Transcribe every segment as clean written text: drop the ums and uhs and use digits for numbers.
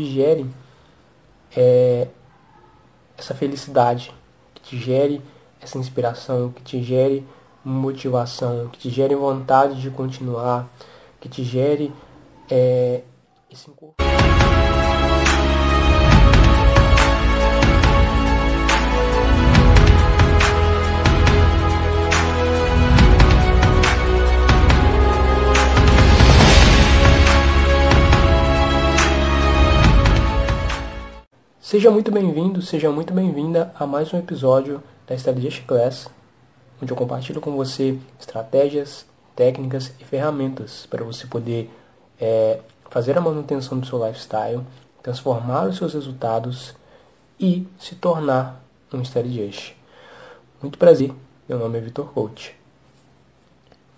gere essa felicidade, que te gere essa inspiração, que te gere motivação, que te gere vontade de continuar, que te gere esse encontro. Seja muito bem-vindo, seja muito bem-vinda a mais um episódio da Strategist Class, onde eu compartilho com você estratégias, técnicas e ferramentas para você poder fazer a manutenção do seu lifestyle, transformar os seus resultados e se tornar um strategist. Muito prazer, meu nome é Vitor Coach.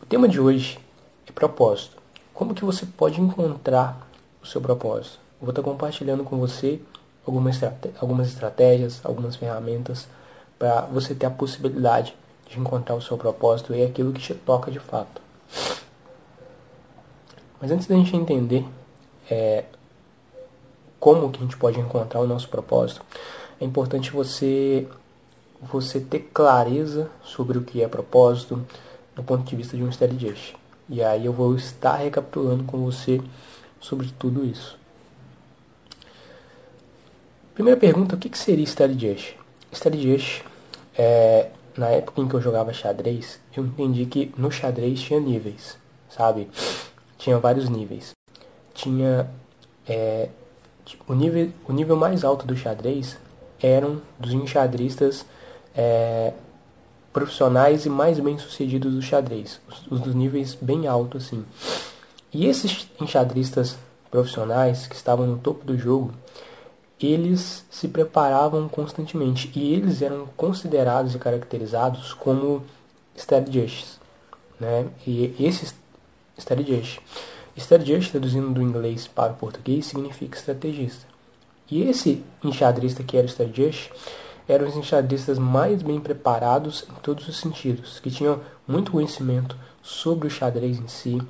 O tema de hoje é propósito. Como que você pode encontrar o seu propósito? Eu vou estar compartilhando com você algumas estratégias, algumas ferramentas para você ter a possibilidade de encontrar o seu propósito e aquilo que te toca de fato. Mas antes da gente entender como que a gente pode encontrar o nosso propósito, é importante você ter clareza sobre o que é propósito do ponto de vista de um strategist. E aí eu vou estar recapitulando com você sobre tudo isso. Primeira pergunta, o que seria Strategist? Strategist, na época em que eu jogava xadrez, eu entendi que no xadrez tinha níveis, sabe? Tinha vários níveis. Tinha o nível mais alto do xadrez eram dos enxadristas profissionais e mais bem-sucedidos do xadrez. Os dos níveis bem altos, assim. E esses enxadristas profissionais que estavam no topo do jogo, eles se preparavam constantemente e eles eram considerados e caracterizados como strategists, né? E esse strategist, traduzindo do inglês para o português, significa estrategista. E esse enxadrista que era strategist eram os enxadristas mais bem preparados em todos os sentidos, que tinham muito conhecimento sobre o xadrez em si,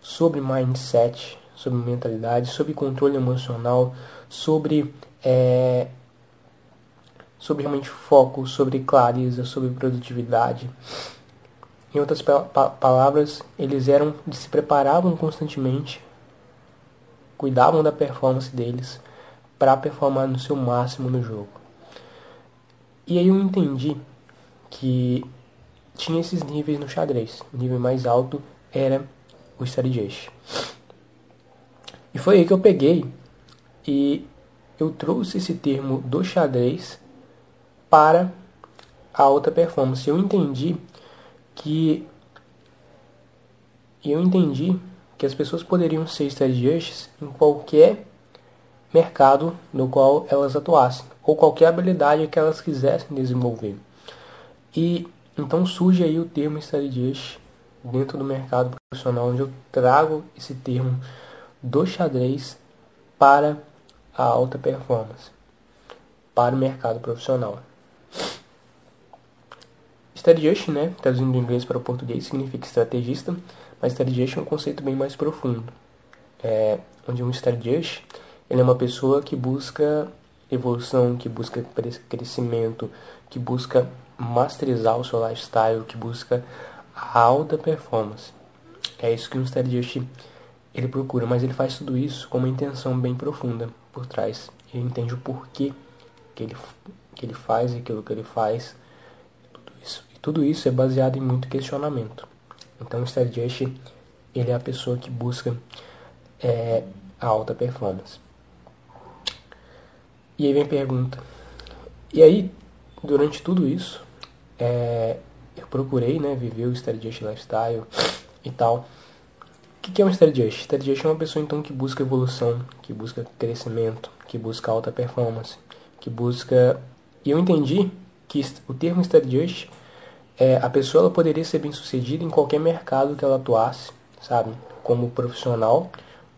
sobre mindset, sobre mentalidade, sobre controle emocional, sobre realmente foco, sobre clareza, sobre produtividade. Em outras palavras, eles se preparavam constantemente, cuidavam da performance deles para performar no seu máximo no jogo. E aí eu entendi que tinha esses níveis no xadrez. O nível mais alto era o strategist. E foi aí que eu peguei e eu trouxe esse termo do xadrez para a alta performance. Eu entendi que as pessoas poderiam ser strategistas em qualquer mercado no qual elas atuassem, ou qualquer habilidade que elas quisessem desenvolver. E então surge aí o termo strategist dentro do mercado profissional, onde eu trago esse termo do xadrez para a alta performance, para o mercado profissional. Strategist, né, traduzindo do inglês para o português, significa estrategista, mas strategist é um conceito bem mais profundo, onde um strategist ele é uma pessoa que busca evolução, que busca crescimento, que busca masterizar o seu lifestyle, que busca a alta performance. É isso que um strategist ele procura, mas ele faz tudo isso com uma intenção bem profunda por trás. Ele entende o porquê que ele faz aquilo que ele faz. Tudo isso é baseado em muito questionamento. Então o strategist ele é a pessoa que busca a alta performance. E aí vem a pergunta. E aí, durante tudo isso, eu procurei, né, viver o Strategist Lifestyle e tal. O que é um strategist? Strategist é uma pessoa então que busca evolução, que busca crescimento, que busca alta performance, que busca... E eu entendi que o termo strategist, a pessoa ela poderia ser bem sucedida em qualquer mercado que ela atuasse, sabe? Como profissional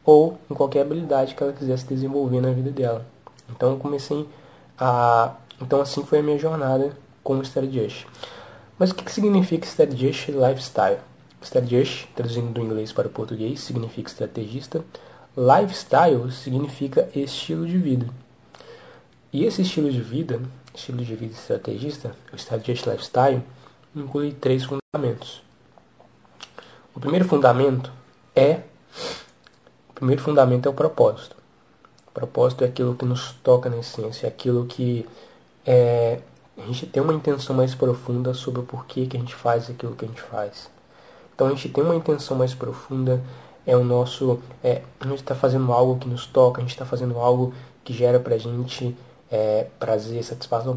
ou em qualquer habilidade que ela quisesse desenvolver na vida dela. Então eu comecei a... Então assim foi a minha jornada como strategist. Mas o que significa strategist lifestyle? Strategist, traduzindo do inglês para o português, significa estrategista. Lifestyle significa estilo de vida. E esse estilo de vida estrategista, o Strategist Lifestyle, inclui três fundamentos. O primeiro fundamento é o propósito. O propósito é aquilo que nos toca na essência, aquilo que a gente tem uma intenção mais profunda sobre o porquê que a gente faz aquilo que a gente faz. Então a gente tem uma intenção mais profunda, a gente está fazendo algo que nos toca, a gente está fazendo algo que gera pra gente prazer, satisfação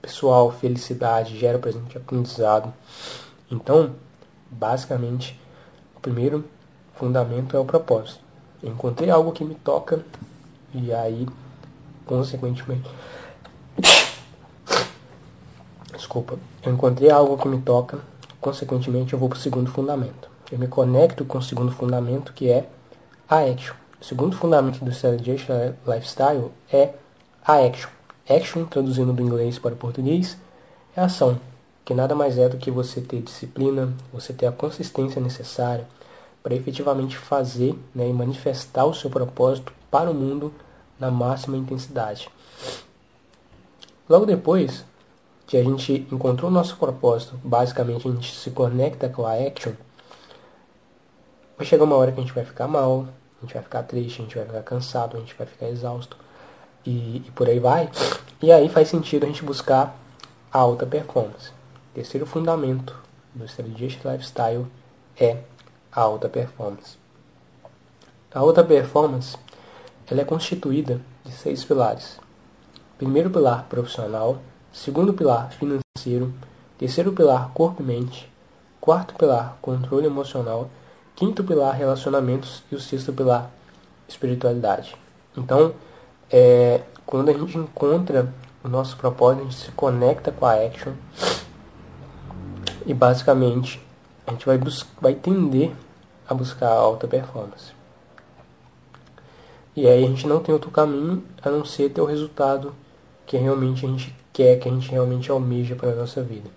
pessoal, felicidade, gera pra gente aprendizado. Então, basicamente, o primeiro fundamento é o propósito. Eu encontrei algo que me toca e aí, consequentemente... Eu encontrei algo que me toca, consequentemente eu vou para o segundo fundamento. Eu me conecto com o segundo fundamento, que é a action. O segundo fundamento do Strategist Lifestyle é a action. Action, traduzindo do inglês para o português, é ação, que nada mais é do que você ter disciplina, você ter a consistência necessária para efetivamente fazer, né, e manifestar o seu propósito para o mundo na máxima intensidade. Logo depois que a gente encontrou o nosso propósito, basicamente a gente se conecta com a action, vai chegar uma hora que a gente vai ficar mal, a gente vai ficar triste, a gente vai ficar cansado, a gente vai ficar exausto e por aí vai. E aí faz sentido a gente buscar a alta performance. Terceiro fundamento do Strategist Lifestyle é a alta performance. A alta performance, ela é constituída de 6 pilares. Primeiro pilar, profissional. Segundo pilar, financeiro. Terceiro pilar, corpo e mente. Quarto pilar, controle emocional. Quinto pilar, relacionamentos. E o sexto pilar, espiritualidade. Então, quando a gente encontra o nosso propósito, a gente se conecta com a action. E, basicamente, a gente vai tender a buscar a alta performance. E aí, a gente não tem outro caminho a não ser ter o resultado que realmente a gente quer, que a gente realmente almeja para a nossa vida.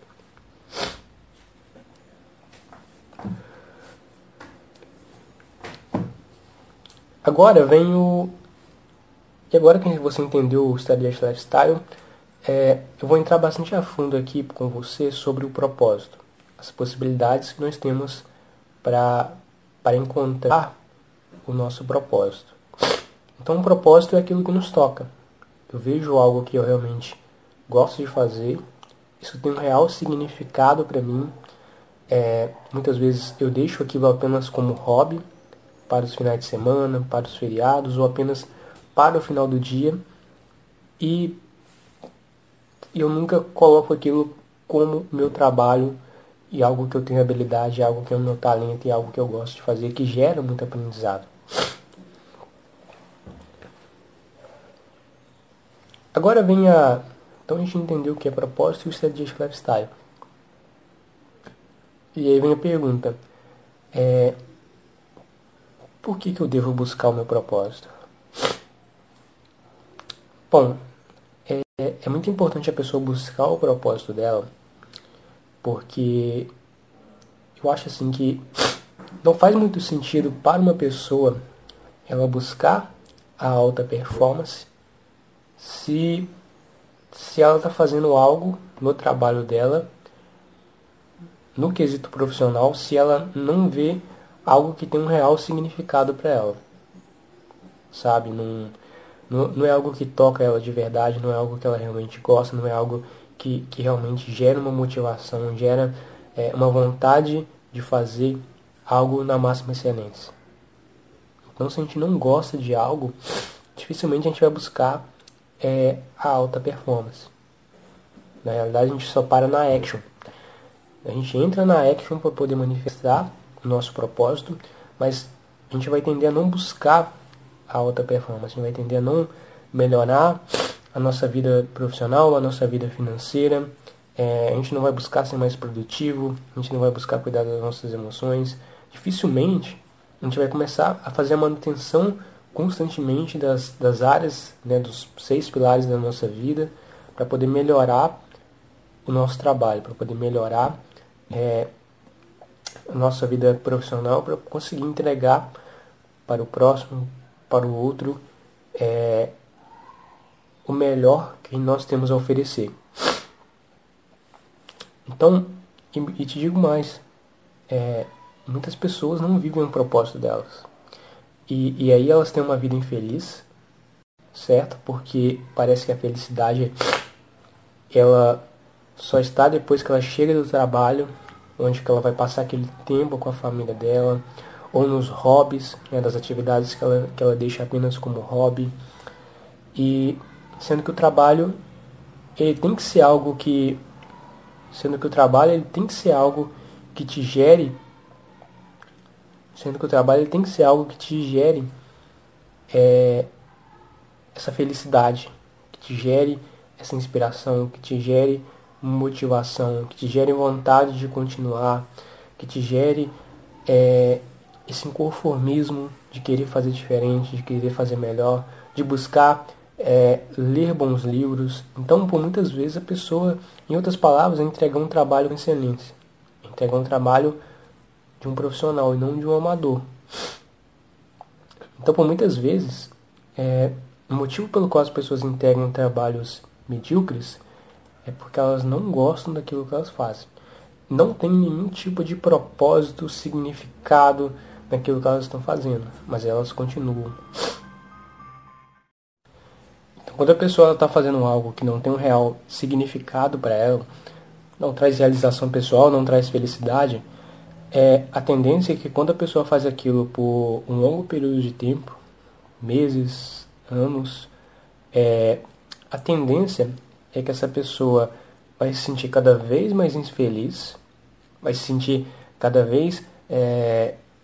Agora vem o... E agora que você entendeu o Strategist Lifestyle, eu vou entrar bastante a fundo aqui com você sobre o propósito, as possibilidades que nós temos para encontrar o nosso propósito. Então, o propósito é aquilo que nos toca. Eu vejo algo que eu realmente gosto de fazer, isso tem um real significado para mim. Muitas vezes eu deixo aquilo apenas como hobby, para os finais de semana, para os feriados, ou apenas para o final do dia, e eu nunca coloco aquilo como meu trabalho, e algo que eu tenho habilidade, algo que é o meu talento, e algo que eu gosto de fazer, que gera muito aprendizado. Agora vem a... Então a gente entendeu o que é propósito e o Strategist Lifestyle. E aí vem a pergunta, por que eu devo buscar o meu propósito? Bom, é muito importante a pessoa buscar o propósito dela, porque eu acho assim que não faz muito sentido para uma pessoa ela buscar a alta performance se ela está fazendo algo no trabalho dela, no quesito profissional, se ela não vê algo que tem um real significado para ela. Sabe? Não é algo que toca ela de verdade, não é algo que ela realmente gosta, não é algo que realmente gera uma motivação, gera uma vontade de fazer algo na máxima excelência. Então, se a gente não gosta de algo, dificilmente a gente vai buscar a alta performance. Na realidade, a gente só para na action. A gente entra na action para poder manifestar o nosso propósito, mas a gente vai tender a não buscar a alta performance, a gente vai tender a não melhorar a nossa vida profissional, a nossa vida financeira, a gente não vai buscar ser mais produtivo, a gente não vai buscar cuidar das nossas emoções. Dificilmente a gente vai começar a fazer a manutenção constantemente das áreas, né, dos 6 pilares da nossa vida, para poder melhorar o nosso trabalho, para poder melhorar a nossa vida profissional, para conseguir entregar para o próximo, para o outro é o melhor que nós temos a oferecer. Então, e te digo mais, muitas pessoas não vivem o propósito delas. E aí elas têm uma vida infeliz, certo? Porque parece que a felicidade, ela só está depois que ela chega do trabalho, onde que ela vai passar aquele tempo com a família dela, ou nos hobbies, né, das atividades que ela deixa apenas como hobby. E sendo que o trabalho ele tem que ser algo que te gere essa felicidade, que te gere essa inspiração, que te gere motivação, que te gere vontade de continuar, que te gere esse inconformismo de querer fazer diferente, de querer fazer melhor, de buscar ler bons livros. Então, por muitas vezes, a pessoa, em outras palavras, entrega um trabalho com excelência, entrega um trabalho de um profissional e não de um amador. Então, por muitas vezes, o motivo pelo qual as pessoas integram trabalhos medíocres é porque elas não gostam daquilo que elas fazem. Não tem nenhum tipo de propósito, significado naquilo que elas estão fazendo, mas elas continuam. Então, quando a pessoa está fazendo algo que não tem um real significado para ela, não traz realização pessoal, não traz felicidade, a tendência é que quando a pessoa faz aquilo por um longo período de tempo, meses, anos, a tendência é que essa pessoa vai se sentir cada vez mais infeliz, vai se sentir cada vez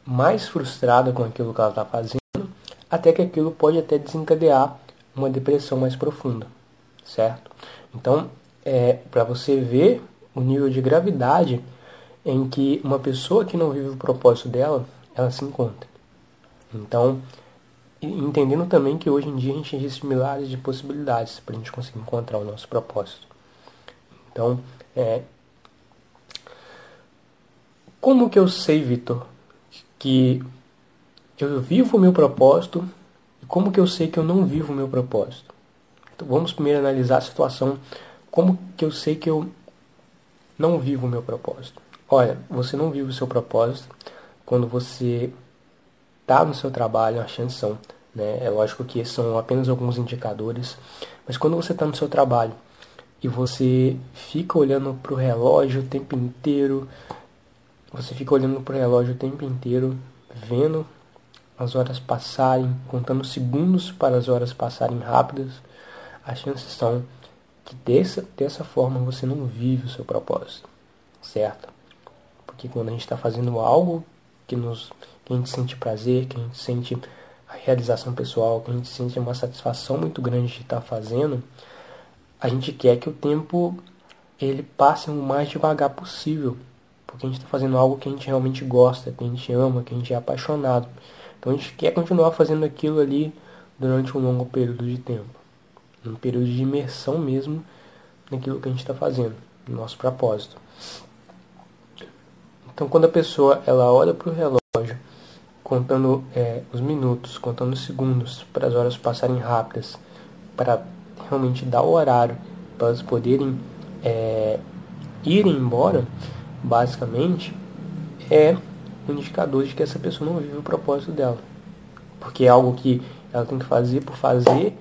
mais frustrada com aquilo que ela está fazendo, até que aquilo pode até desencadear uma depressão mais profunda, certo? Então, para você ver o nível de gravidade em que uma pessoa que não vive o propósito dela, ela se encontra. Então, entendendo também que hoje em dia a gente existe milhares de possibilidades para a gente conseguir encontrar o nosso propósito. Então, como que eu sei, Vitor, que eu vivo o meu propósito e como que eu sei que eu não vivo o meu propósito? Então, vamos primeiro analisar a situação. Como que eu sei que eu não vivo o meu propósito? Olha, você não vive o seu propósito quando você está no seu trabalho, achando são, né? É lógico que são apenas alguns indicadores, mas quando você está no seu trabalho e você fica olhando para o relógio o tempo inteiro, vendo as horas passarem, contando segundos para as horas passarem rápidas, as chances são que dessa forma você não vive o seu propósito, certo? Porque quando a gente está fazendo algo que a gente sente prazer, que a gente sente a realização pessoal, que a gente sente uma satisfação muito grande de estar fazendo, a gente quer que o tempo ele passe o mais devagar possível, porque a gente está fazendo algo que a gente realmente gosta, que a gente ama, que a gente é apaixonado. Então a gente quer continuar fazendo aquilo ali durante um longo período de tempo, um período de imersão mesmo naquilo que a gente está fazendo, no nosso propósito. Então quando a pessoa ela olha para o relógio, contando os minutos, contando os segundos, para as horas passarem rápidas, para realmente dar o horário para elas poderem irem embora, basicamente, é um indicador de que essa pessoa não vive o propósito dela. Porque é algo que ela tem que fazer por fazer,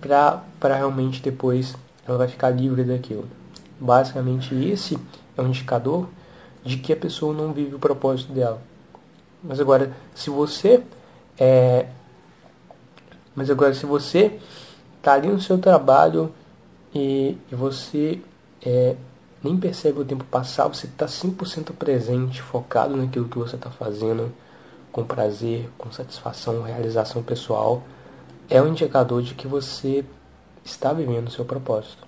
para realmente depois ela vai ficar livre daquilo. Basicamente, esse é um indicador de que a pessoa não vive o propósito dela. Mas agora, se você está ali no seu trabalho e você nem percebe o tempo passar, você está 100% presente, focado naquilo que você está fazendo, com prazer, com satisfação, realização pessoal, é um indicador de que você está vivendo o seu propósito,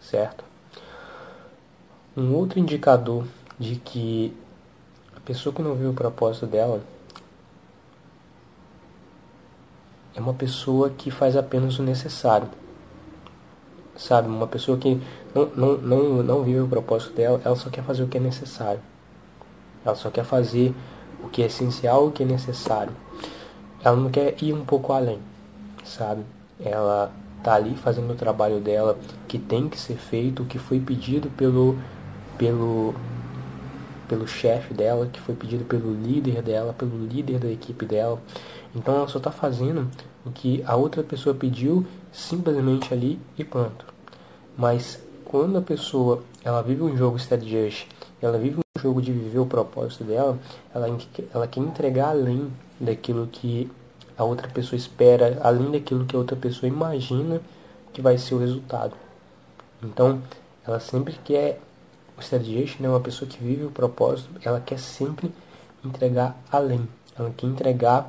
certo? Um outro indicador de que a pessoa que não vive o propósito dela é uma pessoa que faz apenas o necessário, sabe? Uma pessoa que não vive o propósito dela, ela só quer fazer o que é necessário. Ela só quer fazer o que é essencial, o que é necessário. ela não quer ir um pouco além, sabe? Ela tá ali fazendo o trabalho dela, que tem que ser feito, o que foi pedido pelo chefe dela, que foi pedido pelo líder dela, pelo líder da equipe dela. Então ela só tá fazendo o que a outra pessoa pediu, simplesmente ali e pronto. Mas quando a pessoa ela vive um jogo strategist, ela vive um jogo de viver o propósito dela, ela quer entregar além daquilo que a outra pessoa espera, além daquilo que a outra pessoa imagina que vai ser o resultado. Então, ela sempre quer, o strategist, né, uma pessoa que vive o propósito, ela quer sempre entregar além. Ela quer entregar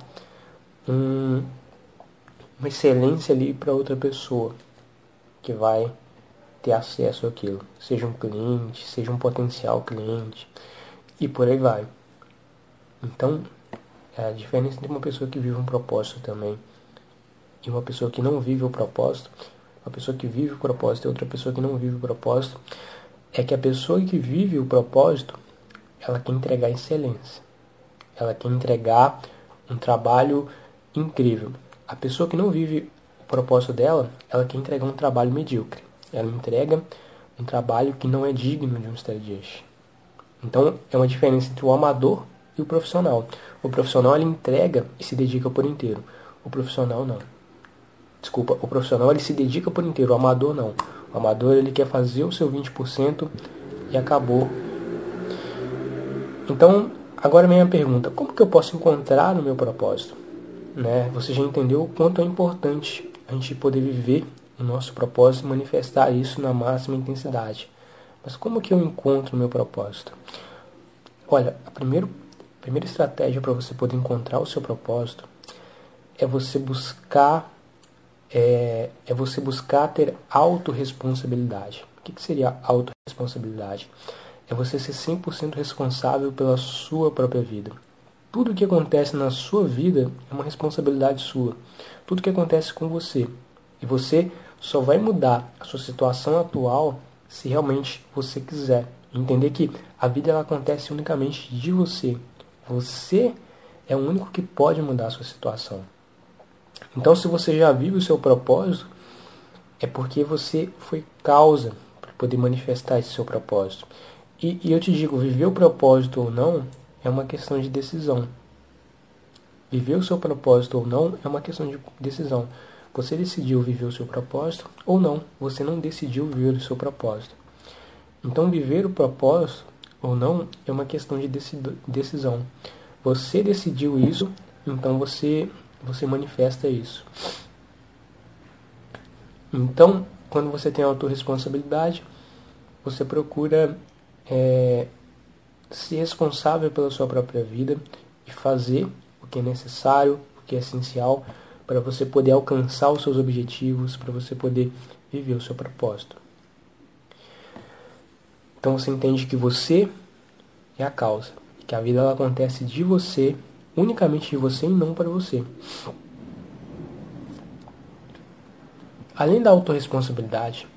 uma excelência ali para outra pessoa que vai ter acesso àquilo, seja um cliente, seja um potencial cliente, e por aí vai. Então, a diferença entre uma pessoa que vive um propósito também e uma pessoa que não vive o propósito, uma pessoa que vive o propósito e outra pessoa que não vive o propósito, é que a pessoa que vive o propósito, ela quer entregar excelência, ela quer entregar um trabalho incrível. A pessoa que não vive o propósito dela, ela quer entregar um trabalho medíocre. Ela entrega um trabalho que não é digno de um strategist. Então, é uma diferença entre o amador e o profissional. O profissional, ele entrega e se dedica por inteiro. O profissional, não. Desculpa, o profissional, ele se dedica por inteiro. O amador, não. O amador, ele quer fazer o seu 20% e acabou. Então, agora minha pergunta. Como que eu posso encontrar o meu propósito? Né? Você já entendeu o quanto é importante a gente poder viver o nosso propósito e manifestar isso na máxima intensidade. Mas como que eu encontro o meu propósito? Olha, a primeira estratégia para você poder encontrar o seu propósito é você buscar ter autorresponsabilidade. O que seria autorresponsabilidade? É você ser 100% responsável pela sua própria vida. Tudo o que acontece na sua vida é uma responsabilidade sua. Tudo o que acontece com você. E você só vai mudar a sua situação atual se realmente você quiser. Entender que a vida ela acontece unicamente de você. Você é o único que pode mudar a sua situação. Então, se você já vive o seu propósito, é porque você foi causa para poder manifestar esse seu propósito. E eu te digo, viver o propósito ou não é uma questão de decisão. Viver o seu propósito ou não é uma questão de decisão. Você decidiu viver o seu propósito ou não, você não decidiu viver o seu propósito. Então, viver o propósito ou não é uma questão de decisão. Você decidiu isso, então você manifesta isso. Então, quando você tem autorresponsabilidade, você procura ser responsável pela sua própria vida e fazer o que é necessário, o que é essencial, para você poder alcançar os seus objetivos, para você poder viver o seu propósito. Então você entende que você é a causa, que a vida ela acontece de você, unicamente de você e não para você. Além da autorresponsabilidade,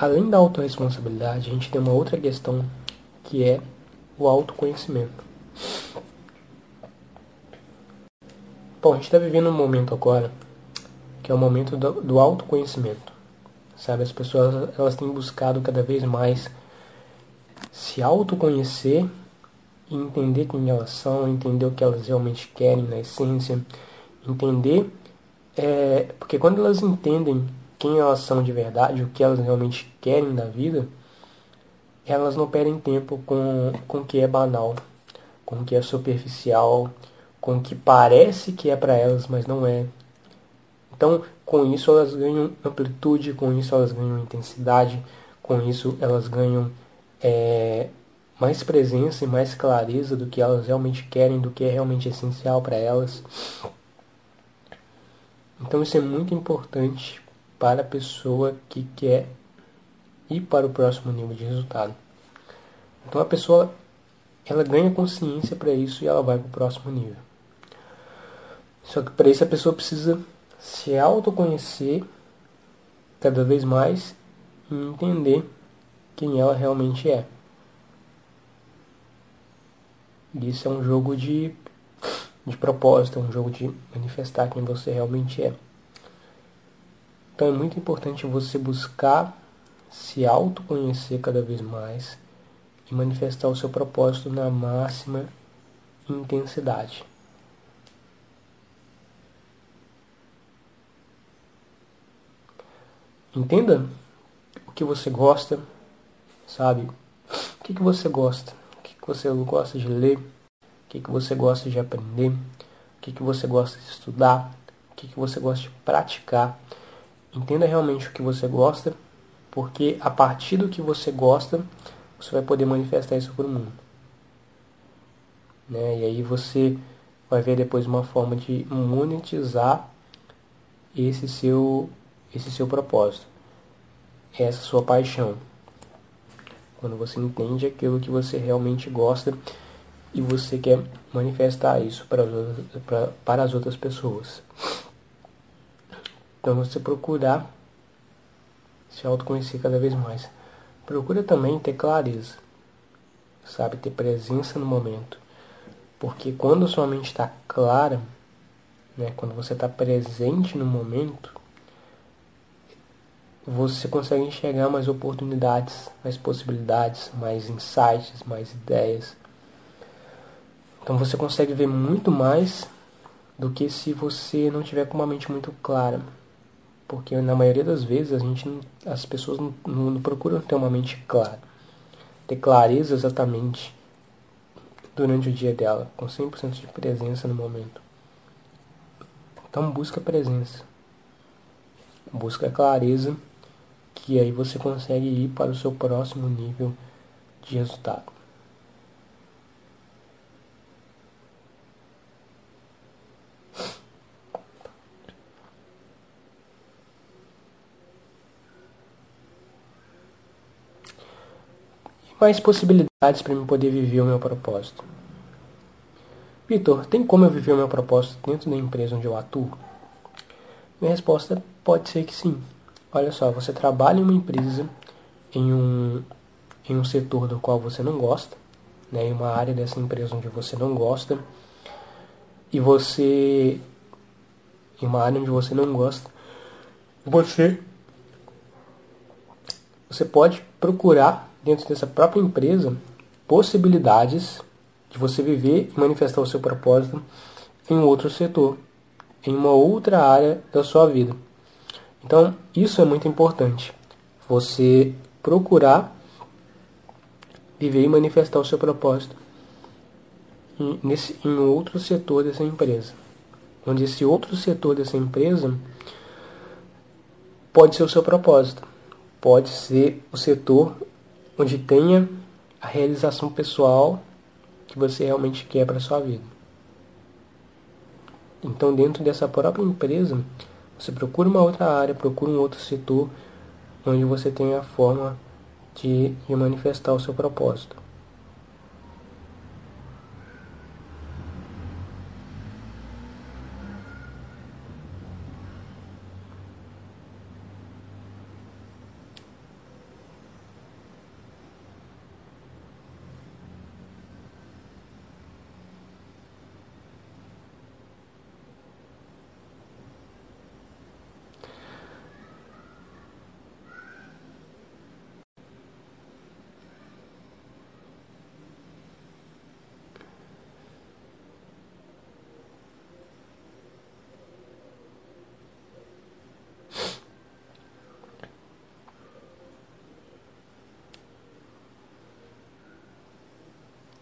a gente tem uma outra questão que é o autoconhecimento. Bom, a gente está vivendo um momento agora que é o momento do autoconhecimento, sabe? As pessoas elas têm buscado cada vez mais se autoconhecer e entender quem elas são, entender o que elas realmente querem na essência, entender, porque quando elas entendem quem elas são de verdade, o que elas realmente querem da vida, elas não perdem tempo com o que é banal, com o que é superficial, com o que parece que é para elas, mas não é. Então, com isso elas ganham amplitude, com isso elas ganham intensidade, com isso elas ganham mais presença e mais clareza do que elas realmente querem, do que é realmente essencial para elas. Então, isso é muito importante para a pessoa que quer e para o próximo nível de resultado. Então a pessoa ela ganha consciência para isso e ela vai para o próximo nível. Só que para isso a pessoa precisa se autoconhecer cada vez mais e entender quem ela realmente é. Isso é um jogo de propósito, é um jogo de manifestar quem você realmente é. Então é muito importante você buscar se autoconhecer cada vez mais e manifestar o seu propósito na máxima intensidade. Entenda o que você gosta, sabe? O que você gosta? O que você gosta de ler? O que você gosta de aprender? O que você gosta de estudar? O que você gosta de praticar? Entenda realmente o que você gosta, porque a partir do que você gosta, você vai poder manifestar isso para o mundo. Né? E aí você vai ver depois uma forma de monetizar esse seu propósito, essa sua paixão. Quando você entende aquilo que você realmente gosta e você quer manifestar isso para as outras pessoas. Então você procurar se autoconhecer cada vez mais. Procura também ter clareza, sabe? Ter presença no momento. Porque quando a sua mente está clara, né? Quando você está presente no momento, você consegue enxergar mais oportunidades, mais possibilidades, mais insights, mais ideias. Então você consegue ver muito mais do que se você não tiver com uma mente muito clara. Porque na maioria das vezes as pessoas não procuram ter uma mente clara. Ter clareza exatamente durante o dia dela, com 100% de presença no momento. Então busca presença. Busca clareza. E aí você consegue ir para o seu próximo nível de resultado. E mais possibilidades para eu poder viver o meu propósito. Vitor, tem como eu viver o meu propósito dentro da empresa onde eu atuo? Minha resposta pode ser que sim. Olha só, você trabalha em uma empresa, em um setor do qual você não gosta, né, em uma área dessa empresa onde você não gosta, e você, em uma área onde você não gosta, você pode procurar dentro dessa própria empresa possibilidades de você viver e manifestar o seu propósito em um outro setor, em uma outra área da sua vida. Então, isso é muito importante. Você procurar viver e manifestar o seu propósito em outro setor dessa empresa. Onde esse outro setor dessa empresa pode ser o seu propósito. Pode ser o setor onde tenha a realização pessoal que você realmente quer para a sua vida. Então, dentro dessa própria empresa, você procura uma outra área, procura um outro setor onde você tem a forma de manifestar o seu propósito.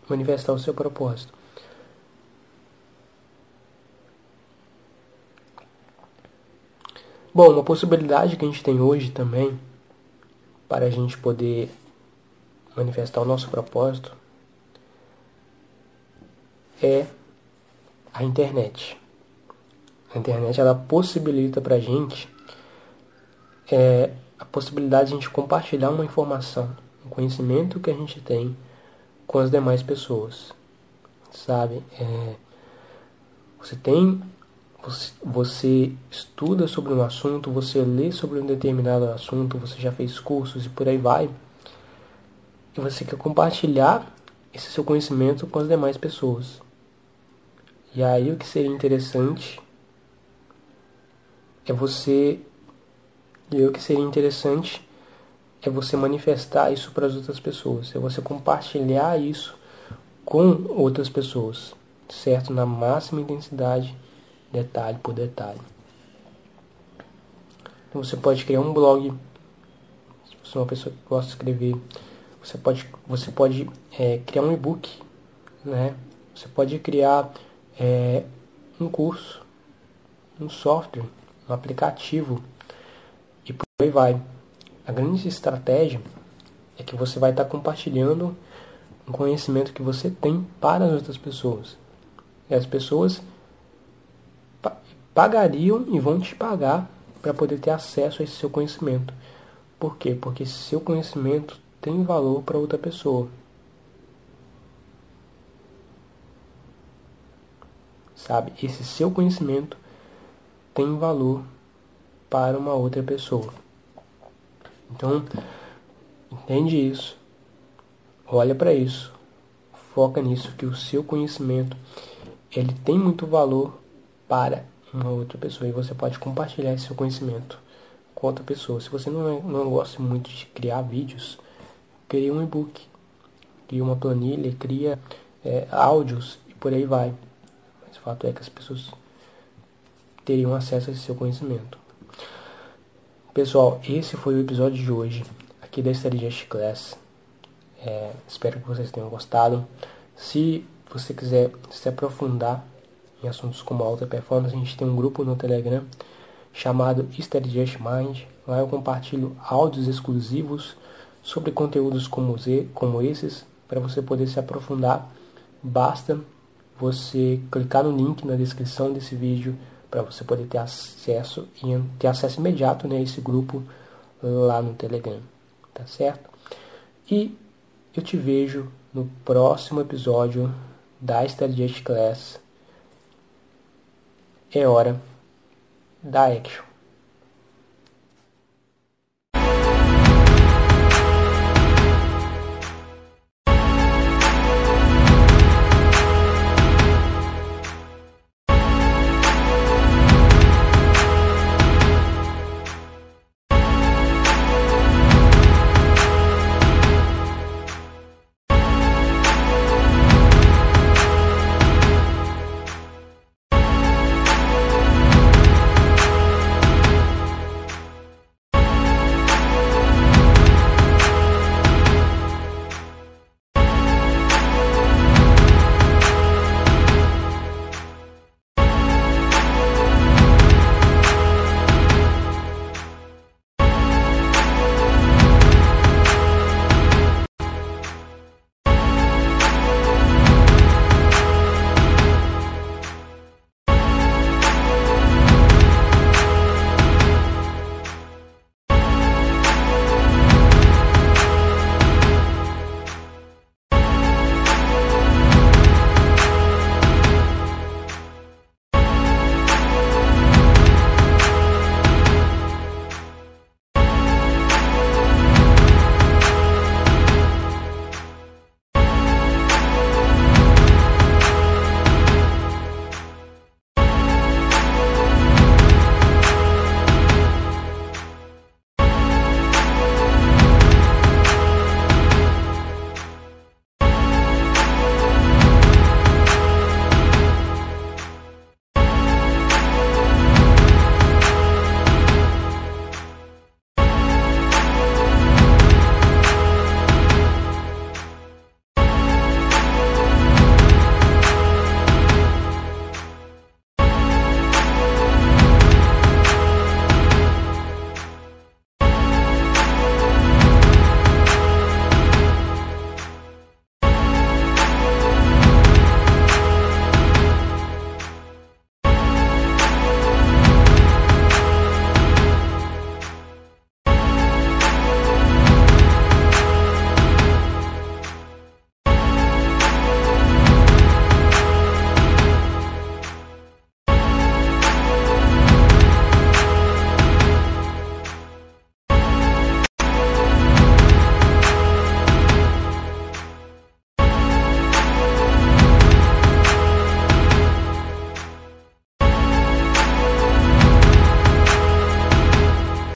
Manifestar o seu propósito. Bom, uma possibilidade que a gente tem hoje também para a gente poder manifestar o nosso propósito é a internet. A internet, ela possibilita para a gente a possibilidade de a gente compartilhar uma informação, um conhecimento que a gente tem com as demais pessoas, sabe? Você estuda sobre um assunto, você lê sobre um determinado assunto, você já fez cursos e por aí vai, e você quer compartilhar esse seu conhecimento com as demais pessoas. E aí o que seria interessante é você manifestar isso para as outras pessoas, é você compartilhar isso com outras pessoas, certo? Na máxima intensidade, detalhe por detalhe. Então você pode criar um blog, se você é uma pessoa que gosta de escrever, você pode criar um e-book, né? Você pode criar um curso, um software, um aplicativo, e por aí vai. A grande estratégia é que você vai estar compartilhando um conhecimento que você tem para as outras pessoas. E as pessoas pagariam e vão te pagar para poder ter acesso a esse seu conhecimento. Por quê? Porque esse seu conhecimento tem valor para outra pessoa. Sabe? Esse seu conhecimento tem valor para uma outra pessoa. Então, entende isso, olha para isso, foca nisso, que o seu conhecimento, ele tem muito valor para uma outra pessoa, e você pode compartilhar esse seu conhecimento com outra pessoa. Se você não gosta muito de criar vídeos, cria um e-book, cria uma planilha, cria áudios, e por aí vai. Mas o fato é que as pessoas teriam acesso a esse seu conhecimento. Pessoal, esse foi o episódio de hoje, aqui da Strategist Class. Espero que vocês tenham gostado. Se você quiser se aprofundar em assuntos como alta performance, a gente tem um grupo no Telegram chamado Strategist Mind. Lá eu compartilho áudios exclusivos sobre conteúdos como esses, para você poder se aprofundar. Basta você clicar no link na descrição desse vídeo, para você poder ter acesso imediato, né, a esse grupo lá no Telegram, tá certo? E eu te vejo no próximo episódio da Strategist Class. É hora da action.